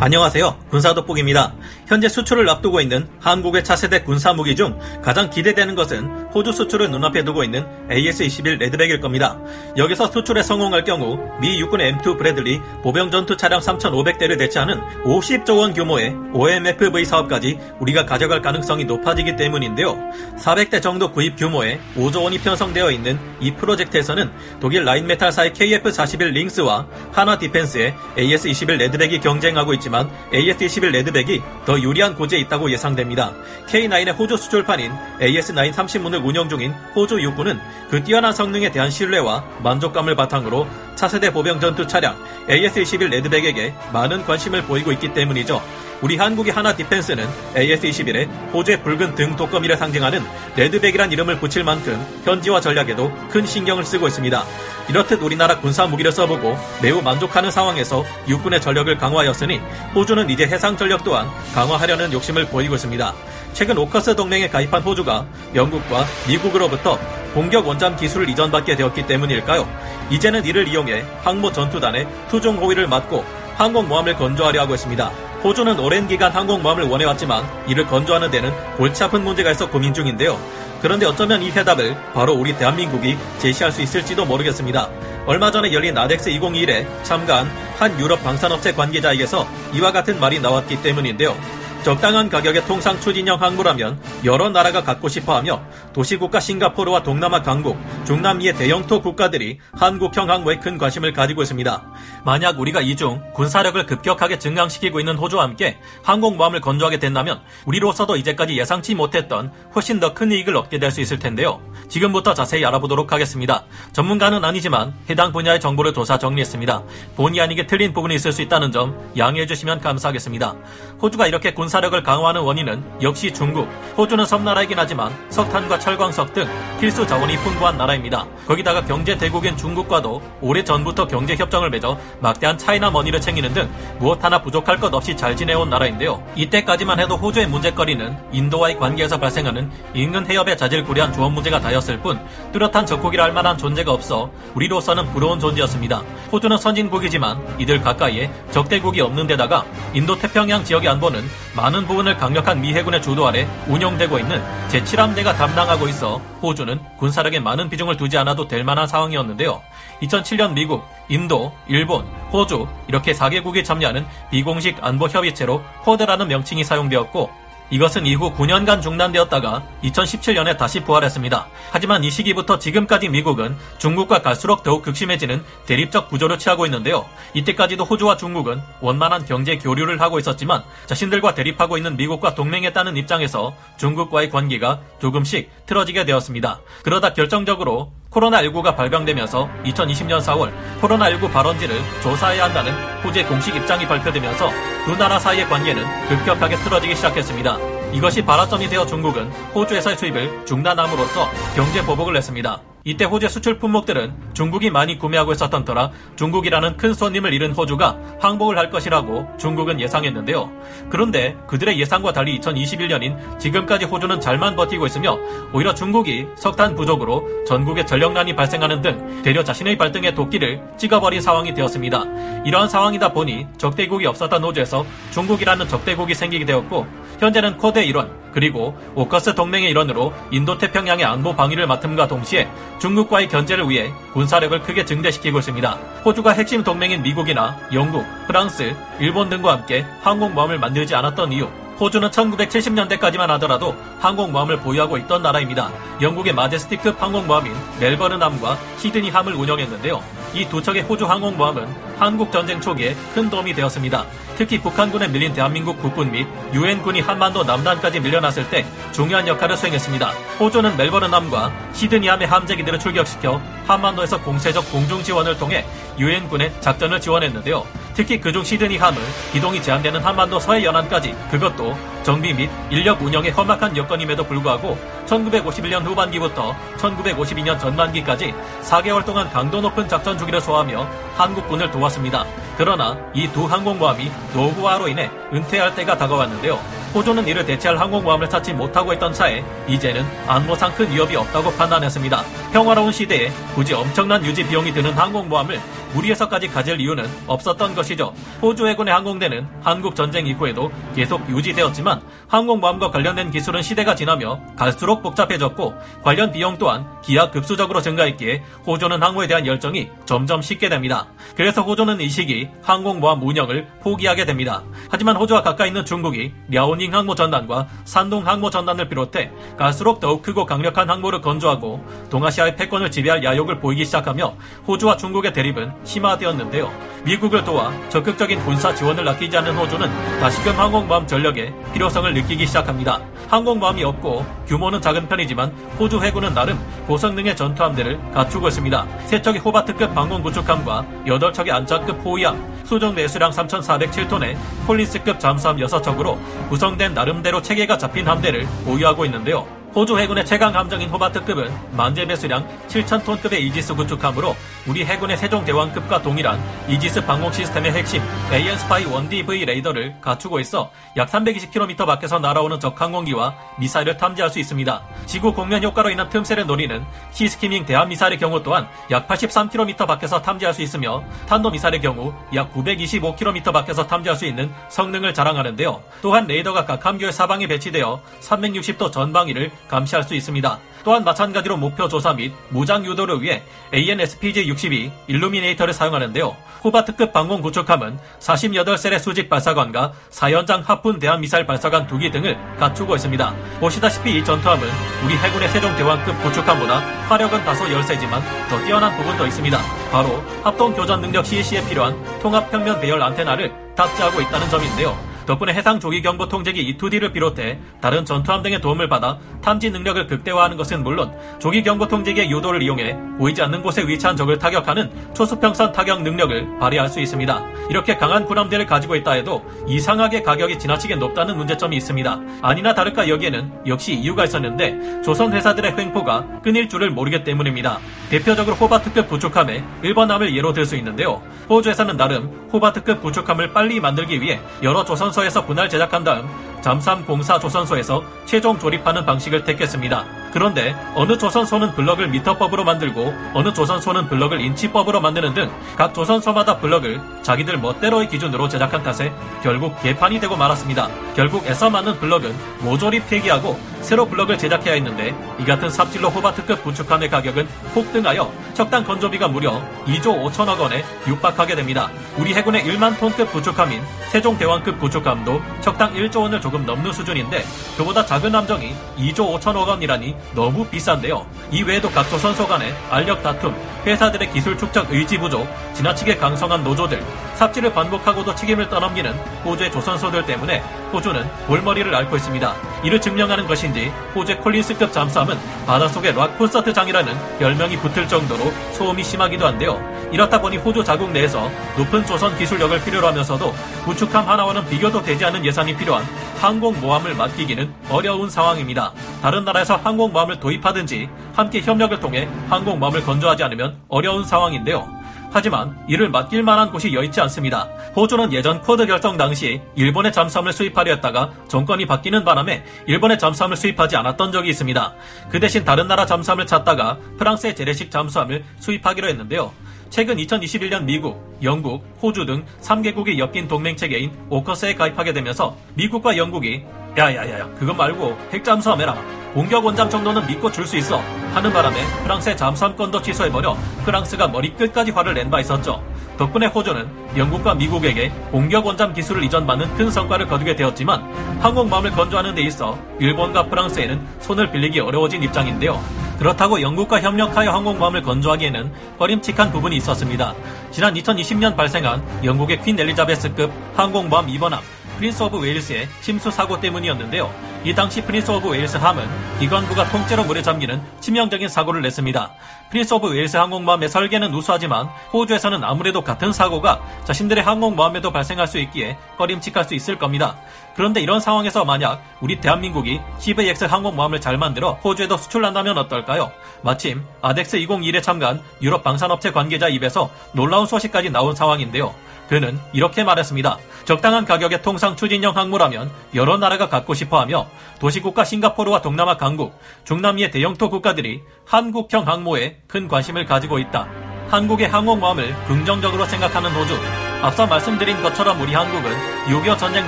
안녕하세요. 군사돋보기입니다. 현재 수출을 앞두고 있는 한국의 차세대 군사무기 중 가장 기대되는 것은 호주 수출을 눈앞에 두고 있는 AS-21 레드백일 겁니다. 여기서 수출에 성공할 경우 미 육군의 M2 브래들리 보병전투 차량 3,500대를 대체하는 50조 원 규모의 OMFV 사업까지 우리가 가져갈 가능성이 높아지기 때문인데요. 400대 정도 구입 규모의 5조 원이 편성되어 있는 이 프로젝트에서는 독일 라인메탈사의 KF-41 링스와 한화 디펜스의 AS-21 레드백이 경쟁하고 있지만 AS-21 레드백이 더 유리한 고지에 있다고 예상됩니다. K9의 호주 수출판인 AS-9 30문을 운영 중인 호주 육군은 그 뛰어난 성능에 대한 신뢰와 만족감을 바탕으로 차세대 보병 전투 차량 AS-21 레드백에게 많은 관심을 보이고 있기 때문이죠. 우리 한국의 하나 디펜스는 AS-21에 호주의 붉은 등 독거미를 상징하는 레드백이란 이름을 붙일 만큼 현지화 전략에도 큰 신경을 쓰고 있습니다. 이렇듯 우리나라 군사 무기를 써보고 매우 만족하는 상황에서 육군의 전력을 강화하였으니 호주는 이제 해상 전력 또한 강화하려는 욕심을 보이고 있습니다. 최근 오커스 동맹에 가입한 호주가 영국과 미국으로부터 공격 원잠 기술을 이전받게 되었기 때문일까요? 이제는 이를 이용해 항모 전투단의 투종 호위를 막고 항공모함을 건조하려 하고 있습니다. 호주는 오랜 기간 항공모함을 원해왔지만 이를 건조하는 데는 골치 아픈 문제가 있어 고민 중인데요. 그런데 어쩌면 이 해답을 바로 우리 대한민국이 제시할 수 있을지도 모르겠습니다. 얼마 전에 열린 나덱스 2021에 참가한 한 유럽 방산업체 관계자에게서 이와 같은 말이 나왔기 때문인데요. 적당한 가격의 통상 추진형 항구라면 여러 나라가 갖고 싶어하며 도시국가 싱가포르와 동남아 강국, 중남미의 대형토 국가들이 한국형 항구에 큰 관심을 가지고 있습니다. 만약 우리가 이 중 군사력을 급격하게 증강시키고 있는 호주와 함께 항공모함을 건조하게 된다면 우리로서도 이제까지 예상치 못했던 훨씬 더 큰 이익을 얻게 될 수 있을 텐데요. 지금부터 자세히 알아보도록 하겠습니다. 전문가는 아니지만 해당 분야의 정보를 조사 정리했습니다. 본의 아니게 틀린 부분이 있을 수 있다는 점 양해해 주시면 감사하겠습니다. 호주가 이렇게 군사력을 강화하는 원인은 역시 중국. 호주는 섬나라이긴 하지만 석탄과 철광석 등 필수 자원이 풍부한 나라입니다. 거기다가 경제 대국인 중국과도 오래전부터 경제 협정을 맺어 막대한 차이나 머니를 챙기는 등 무엇 하나 부족할 것 없이 잘 지내온 나라인데요. 이때까지만 해도 호주의 문제거리는 인도와의 관계에서 발생하는 인근 해협의 자질구레한 조업 문제가 다였을 뿐 뚜렷한 적국이라 할 만한 존재가 없어 우리로서는 부러운 존재였습니다. 호주는 선진국이지만 이들 가까이에 적대국이 없는 데다가 인도태평양 지역의 안보는 많은 부분을 강력한 미 해군의 주도 아래 운영되고 있는 제7함대가 담당하고 있어 호주는 군사력에 많은 비중을 두지 않아도 될 만한 상황이었는데요. 2007년 미국, 인도, 일본, 호주 이렇게 4개국이 참여하는 비공식 안보협의체로 쿼드라는 명칭이 사용되었고 이것은 이후 9년간 중단되었다가 2017년에 다시 부활했습니다. 하지만 이 시기부터 지금까지 미국은 중국과 갈수록 더욱 극심해지는 대립적 구조를 취하고 있는데요. 이때까지도 호주와 중국은 원만한 경제 교류를 하고 있었지만 자신들과 대립하고 있는 미국과 동맹했다는 입장에서 중국과의 관계가 조금씩 틀어지게 되었습니다. 그러다 결정적으로 코로나19가 발병되면서 2020년 4월 코로나19 발원지를 조사해야 한다는 호주의 공식 입장이 발표되면서 두 나라 사이의 관계는 급격하게 틀어지기 시작했습니다. 이것이 발화점이 되어 중국은 호주에서의 수입을 중단함으로써 경제 보복을 했습니다. 이때 호주의 수출 품목들은 중국이 많이 구매하고 있었던 터라 중국이라는 큰 손님을 잃은 호주가 항복을 할 것이라고 중국은 예상했는데요. 그런데 그들의 예상과 달리 2021년인 지금까지 호주는 잘만 버티고 있으며 오히려 중국이 석탄 부족으로 전국에 전력난이 발생하는 등 대려 자신의 발등에 도끼를 찍어버린 상황이 되었습니다. 이러한 상황이다 보니 적대국이 없었던 호주에서 중국이라는 적대국이 생기게 되었고 현재는 쿼드의 일원 그리고 오커스 동맹의 일원으로 인도태평양의 안보 방위를 맡음과 동시에 중국과의 견제를 위해 군사력을 크게 증대시키고 있습니다. 호주가 핵심 동맹인 미국이나 영국, 프랑스, 일본 등과 함께 항공모함을 만들지 않았던 이유 호주는 1970년대까지만 하더라도 항공모함을 보유하고 있던 나라입니다. 영국의 마제스틱급 항공모함인 멜버른함과 시드니함을 운영했는데요. 이 두 척의 호주 항공모함은 한국전쟁 초기에 큰 도움이 되었습니다. 특히 북한군에 밀린 대한민국 국군 및 유엔군이 한반도 남단까지 밀려났을 때 중요한 역할을 수행했습니다. 호주는 멜버른함과 시드니함의 함재기들을 출격시켜 한반도에서 공세적 공중지원을 통해 유엔군의 작전을 지원했는데요. 특히 그중 시드니함은 기동이 제한되는 한반도 서해 연안까지 그것도 정비 및 인력 운영의 험악한 여건임에도 불구하고 1951년 후반기부터 1952년 전반기까지 4개월 동안 강도 높은 작전 주기를 소화하며 한국군을 도왔습니다. 그러나 이 두 항공모함이 노후화로 인해 은퇴할 때가 다가왔는데요. 호조는 이를 대체할 항공모함을 찾지 못하고 있던 차에 이제는 안보상 큰 위협이 없다고 판단했습니다. 평화로운 시대에 굳이 엄청난 유지 비용이 드는 항공모함을 우리에서까지 가질 이유는 없었던 것이죠. 호주 해군의 항공대는 한국 전쟁 이후에도 계속 유지되었지만 항공모함과 관련된 기술은 시대가 지나며 갈수록 복잡해졌고 관련 비용 또한 기하급수적으로 증가했기에 호조는 항모에 대한 열정이 점점 식게 됩니다. 그래서 호조는 이 시기 항공모함 운영을 포기하게 됩니다. 하지만 호주와 가까이 있는 중국이 랴오닝 항모 전단과 산둥 항모 전단을 비롯해 갈수록 더욱 크고 강력한 항모를 건조하고 동아시아의 패권을 지배할 야욕을 보이기 시작하며 호주와 중국의 대립은 심화되었는데요. 미국을 도와 적극적인 군사 지원을 아끼지 않는 호주는 다시금 항공모함 전력의 필요성을 느끼기 시작합니다. 항공모함이 없고 규모는 작은 편이지만 호주 해군은 나름 고성능의 전투함대를 갖추고 있습니다. 3척의 호바트급 방공구축함과 8척의 안자급 포위함, 수중 내수량 3,407톤에 콜린스급 잠수함 6척으로 구성된 나름대로 체계가 잡힌 함대를 보유하고 있는데요. 호주 해군의 최강 함정인 호바트급은 만재배수량 7,000톤급의 이지스 구축함으로 우리 해군의 세종대왕급과 동일한 이지스 방공시스템의 핵심 AN-SPY-1DV 레이더를 갖추고 있어 약 320km 밖에서 날아오는 적항공기와 미사일을 탐지할 수 있습니다. 지구 공면 효과로 인한 틈새를 노리는 시스키밍 대한미사일의 경우 또한 약 83km 밖에서 탐지할 수 있으며 탄도미사일의 경우 약 925km 밖에서 탐지할 수 있는 성능을 자랑하는데요. 또한 레이더가 각 함교의 사방에 배치되어 360도 전방위를 감시할 수 있습니다. 또한 마찬가지로 목표 조사 및 무장 유도를 위해 AN-SPG-62 일루미네이터를 사용하는데요. 호바트급 방공 구축함은 48셀의 수직 발사관과 4연장 하푼 대한미사일 발사관 2기 등을 갖추고 있습니다. 보시다시피 이 전투함은 우리 해군의 세종대왕급 구축함보다 화력은 다소 열세지만 더 뛰어난 부분도 있습니다. 바로 합동교전능력 CEC에 필요한 통합평면 배열 안테나를 탑재하고 있다는 점인데요. 덕분에 해상 조기경보 통제기 E2D를 비롯해 다른 전투함 등의 도움을 받아 탐지 능력을 극대화하는 것은 물론 조기경보 통제기의 요도를 이용해 보이지 않는 곳에 위치한 적을 타격하는 초수평선 타격 능력을 발휘할 수 있습니다. 이렇게 강한 군함대를 가지고 있다 해도 이상하게 가격이 지나치게 높다는 문제점이 있습니다. 아니나 다를까 여기에는 역시 이유가 있었는데 조선 회사들의 횡포가 끊일 줄을 모르기 때문입니다. 대표적으로 호바트급 구축함의 일본함을 예로 들 수 있는데요. 호주에서는 나름 호바트급 구축함을 빨리 만들기 위해 여러 조선소에서 분할 제작한 다음 잠수함 공사 조선소에서 최종 조립하는 방식을 택했습니다. 그런데 어느 조선소는 블럭을 미터법으로 만들고 어느 조선소는 블럭을 인치법으로 만드는 등 각 조선소마다 블럭을 자기들 멋대로의 기준으로 제작한 탓에 결국 개판이 되고 말았습니다. 결국 애써 만든 블럭은 모조리 폐기하고 새로 블럭을 제작해야 했는데 이 같은 삽질로 호바트급 구축함의 가격은 폭등하여 적당 건조비가 무려 2조 5천억 원에 육박하게 됩니다. 우리 해군의 1만 톤급 구축함인 세종대왕급 구축함도 적당 1조 원을 조금 넘는 수준인데 그보다 작은 함정이 2조 5천억 원이라니 너무 비싼데요. 이 외에도 각 조선소 간의 알력 다툼, 회사들의 기술 축적 의지 부족, 지나치게 강성한 노조들, 삽질을 반복하고도 책임을 떠넘기는 호주의 조선소들 때문에 호주는 골머리를 앓고 있습니다. 이를 증명하는 것인지 호주의 콜린스급 잠수함은 바닷속의 락 콘서트장이라는 별명이 붙을 정도로 소음이 심하기도 한데요. 이렇다 보니 호주 자국 내에서 높은 조선 기술력을 필요로 하면서도 구축함 하나와는 비교도 되지 않은 예산이 필요한 항공모함을 맡기기는 어려운 상황입니다. 다른 나라에서 항공모함을 도입하든지 함께 협력을 통해 항공모함을 건조하지 않으면 어려운 상황인데요. 하지만 이를 맡길 만한 곳이 여의치 않습니다. 호주는 예전 쿼드 결정 당시 일본의 잠수함을 수입하려 했다가 정권이 바뀌는 바람에 일본의 잠수함을 수입하지 않았던 적이 있습니다. 그 대신 다른 나라 잠수함을 찾다가 프랑스의 재래식 잠수함을 수입하기로 했는데요. 최근 2021년 미국, 영국, 호주 등 3개국이 엮인 동맹체계인 오커스에 가입하게 되면서 미국과 영국이 야야야야 그것 말고 핵잠수함 해라. 공격 원장 정도는 믿고 줄 수 있어 하는 바람에 프랑스의 잠수함권도 취소해버려 프랑스가 머리끝까지 화를 낸 바 있었죠. 덕분에 호주는 영국과 미국에게 공격 원잠 기술을 이전받는 큰 성과를 거두게 되었지만 항공모함을 건조하는 데 있어 일본과 프랑스에는 손을 빌리기 어려워진 입장인데요. 그렇다고 영국과 협력하여 항공모함을 건조하기에는 꺼림칙한 부분이 있었습니다. 지난 2020년 발생한 영국의 퀸 엘리자베스급 항공모함 2번함 프린스 오브 웨일스의 침수 사고 때문이었는데요. 이 당시 프린스 오브 웨일스 함은 기관부가 통째로 물에 잠기는 치명적인 사고를 냈습니다. 프린스 오브 웨일스 항공모함의 설계는 우수하지만 호주에서는 아무래도 같은 사고가 자신들의 항공모함에도 발생할 수 있기에 꺼림칙할 수 있을 겁니다. 그런데 이런 상황에서 만약 우리 대한민국이 CVX 항공모함을 잘 만들어 호주에도 수출한다면 어떨까요? 마침 아덱스 2021에 참가한 유럽 방산업체 관계자 입에서 놀라운 소식까지 나온 상황인데요. 그는 이렇게 말했습니다. 적당한 가격의 통상 추진형 항모라면 여러 나라가 갖고 싶어하며 도시국가 싱가포르와 동남아 강국, 중남미의 대형토 국가들이 한국형 항모에 큰 관심을 가지고 있다. 한국의 항공모함을 긍정적으로 생각하는 호주. 앞서 말씀드린 것처럼 우리 한국은 6.25 전쟁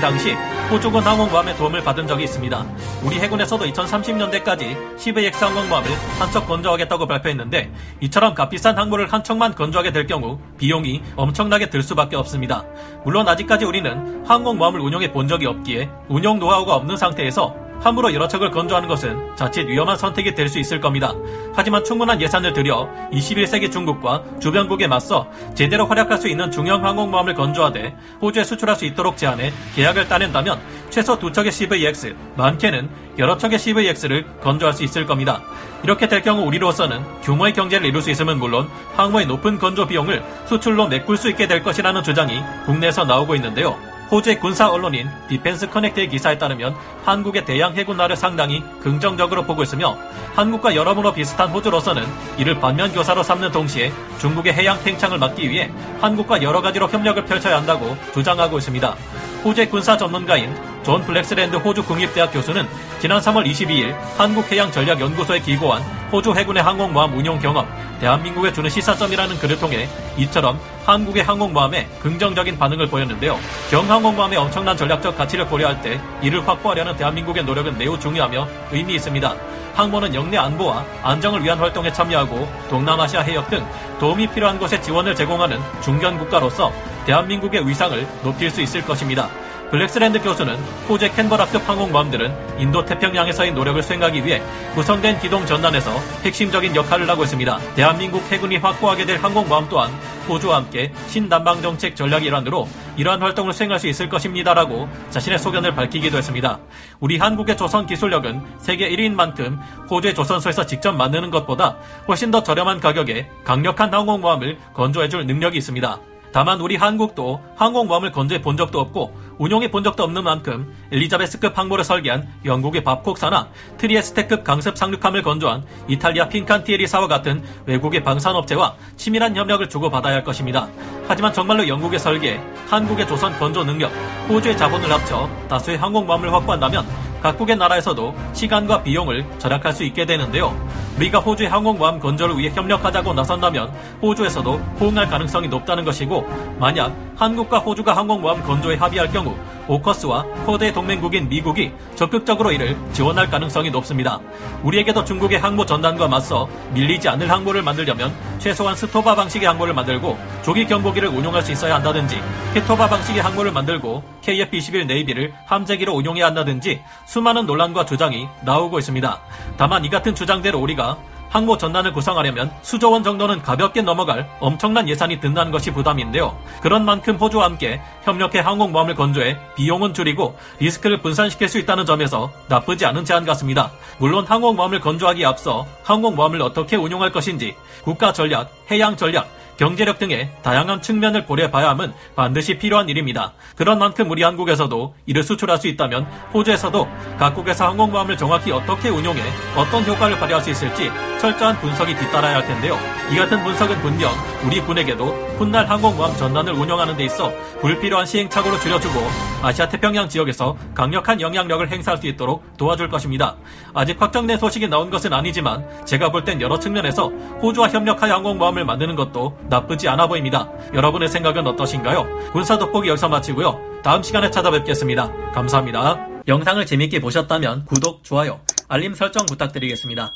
당시 호주군 항공모함의 도움을 받은 적이 있습니다. 우리 해군에서도 2030년대까지 CVX 항공모함을 한 척 건조하겠다고 발표했는데 이처럼 값비싼 항모를 한 척만 건조하게 될 경우 비용이 엄청나게 들 수밖에 없습니다. 물론 아직까지 우리는 항공모함을 운용해 본 적이 없기에 운용 노하우가 없는 상태에서 함부로 여러 척을 건조하는 것은 자칫 위험한 선택이 될 수 있을 겁니다. 하지만 충분한 예산을 들여 21세기 중국과 주변국에 맞서 제대로 활약할 수 있는 중형 항공모함을 건조하되 호주에 수출할 수 있도록 제한해 계약을 따낸다면 최소 2척의 CVX, 많게는 여러 척의 CVX를 건조할 수 있을 겁니다. 이렇게 될 경우 우리로서는 규모의 경제를 이룰 수 있음은 물론 항모의 높은 건조 비용을 수출로 메꿀 수 있게 될 것이라는 주장이 국내에서 나오고 있는데요. 호주의 군사 언론인 디펜스 커넥트의 기사에 따르면 한국의 대양 해군화를 상당히 긍정적으로 보고 있으며 한국과 여러모로 비슷한 호주로서는 이를 반면교사로 삼는 동시에 중국의 해양 팽창을 막기 위해 한국과 여러가지로 협력을 펼쳐야 한다고 주장하고 있습니다. 호주의 군사 전문가인 존 블랙스랜드 호주 국립대학 교수는 지난 3월 22일 한국해양전략연구소에 기고한 호주 해군의 항공모함 운용 경험, 대한민국에 주는 시사점이라는 글을 통해 이처럼 한국의 항공모함에 긍정적인 반응을 보였는데요. 경항공모함의 엄청난 전략적 가치를 고려할 때 이를 확보하려는 대한민국의 노력은 매우 중요하며 의미 있습니다. 항모는 영내 안보와 안정을 위한 활동에 참여하고 동남아시아 해역 등 도움이 필요한 곳에 지원을 제공하는 중견국가로서 대한민국의 위상을 높일 수 있을 것입니다. 블랙스랜드 교수는 호주의 캔버라급 항공모함들은 인도태평양에서의 노력을 수행하기 위해 구성된 기동 전단에서 핵심적인 역할을 하고 있습니다. 대한민국 해군이 확보하게 될 항공모함 또한 호주와 함께 신남방정책 전략 일환으로 이러한 활동을 수행할 수 있을 것입니다라고 자신의 소견을 밝히기도 했습니다. 우리 한국의 조선 기술력은 세계 1위인 만큼 호주의 조선소에서 직접 만드는 것보다 훨씬 더 저렴한 가격에 강력한 항공모함을 건조해줄 능력이 있습니다. 다만 우리 한국도 항공모함을 건조해 본 적도 없고 운용해 본 적도 없는 만큼 엘리자베스급 항모를 설계한 영국의 밥콕사나 트리에스테급 강습 상륙함을 건조한 이탈리아 핀칸티에리사와 같은 외국의 방산업체와 치밀한 협력을 주고받아야 할 것입니다. 하지만 정말로 영국의 설계, 한국의 조선 건조 능력, 호주의 자본을 합쳐 다수의 항공모함을 확보한다면 각국의 나라에서도 시간과 비용을 절약할 수 있게 되는데요. 우리가 호주의 항공모함 건조를 위해 협력하자고 나선다면 호주에서도 호응할 가능성이 높다는 것이고 만약 한국과 호주가 항공모함 건조에 합의할 경우 오커스와 코드의 동맹국인 미국이 적극적으로 이를 지원할 가능성이 높습니다. 우리에게도 중국의 항모 전단과 맞서 밀리지 않을 항모를 만들려면 최소한 스토바 방식의 항모를 만들고 조기 경보기를 운용할 수 있어야 한다든지 캐토바 방식의 항모를 만들고 KF-21 네이비를 함재기로 운용해야 한다든지 수많은 논란과 주장이 나오고 있습니다. 다만 이 같은 주장대로 우리가 항모 전단을 구성하려면 수조 원 정도는 가볍게 넘어갈 엄청난 예산이 든다는 것이 부담인데요. 그런 만큼 호주와 함께 협력해 항공모함을 건조해 비용은 줄이고 리스크를 분산시킬 수 있다는 점에서 나쁘지 않은 제안 같습니다. 물론 항공모함을 건조하기에 앞서 항공모함을 어떻게 운용할 것인지 국가 전략, 해양 전략, 경제력 등의 다양한 측면을 고려해봐야 함은 반드시 필요한 일입니다. 그런 만큼 우리 한국에서도 이를 수출할 수 있다면 호주에서도 각국에서 항공모함을 정확히 어떻게 운용해 어떤 효과를 발휘할 수 있을지 철저한 분석이 뒤따라야 할 텐데요. 이 같은 분석은 분명 우리 군에게도 훗날 항공모함 전단을 운영하는 데 있어 불필요한 시행착오를 줄여주고 아시아 태평양 지역에서 강력한 영향력을 행사할 수 있도록 도와줄 것입니다. 아직 확정된 소식이 나온 것은 아니지만 제가 볼 땐 여러 측면에서 호주와 협력하여 항공모함을 만드는 것도 나쁘지 않아 보입니다. 여러분의 생각은 어떠신가요? 군사 돋보기 여기서 마치고요. 다음 시간에 찾아뵙겠습니다. 감사합니다. 영상을 재밌게 보셨다면 구독, 좋아요, 알림 설정 부탁드리겠습니다.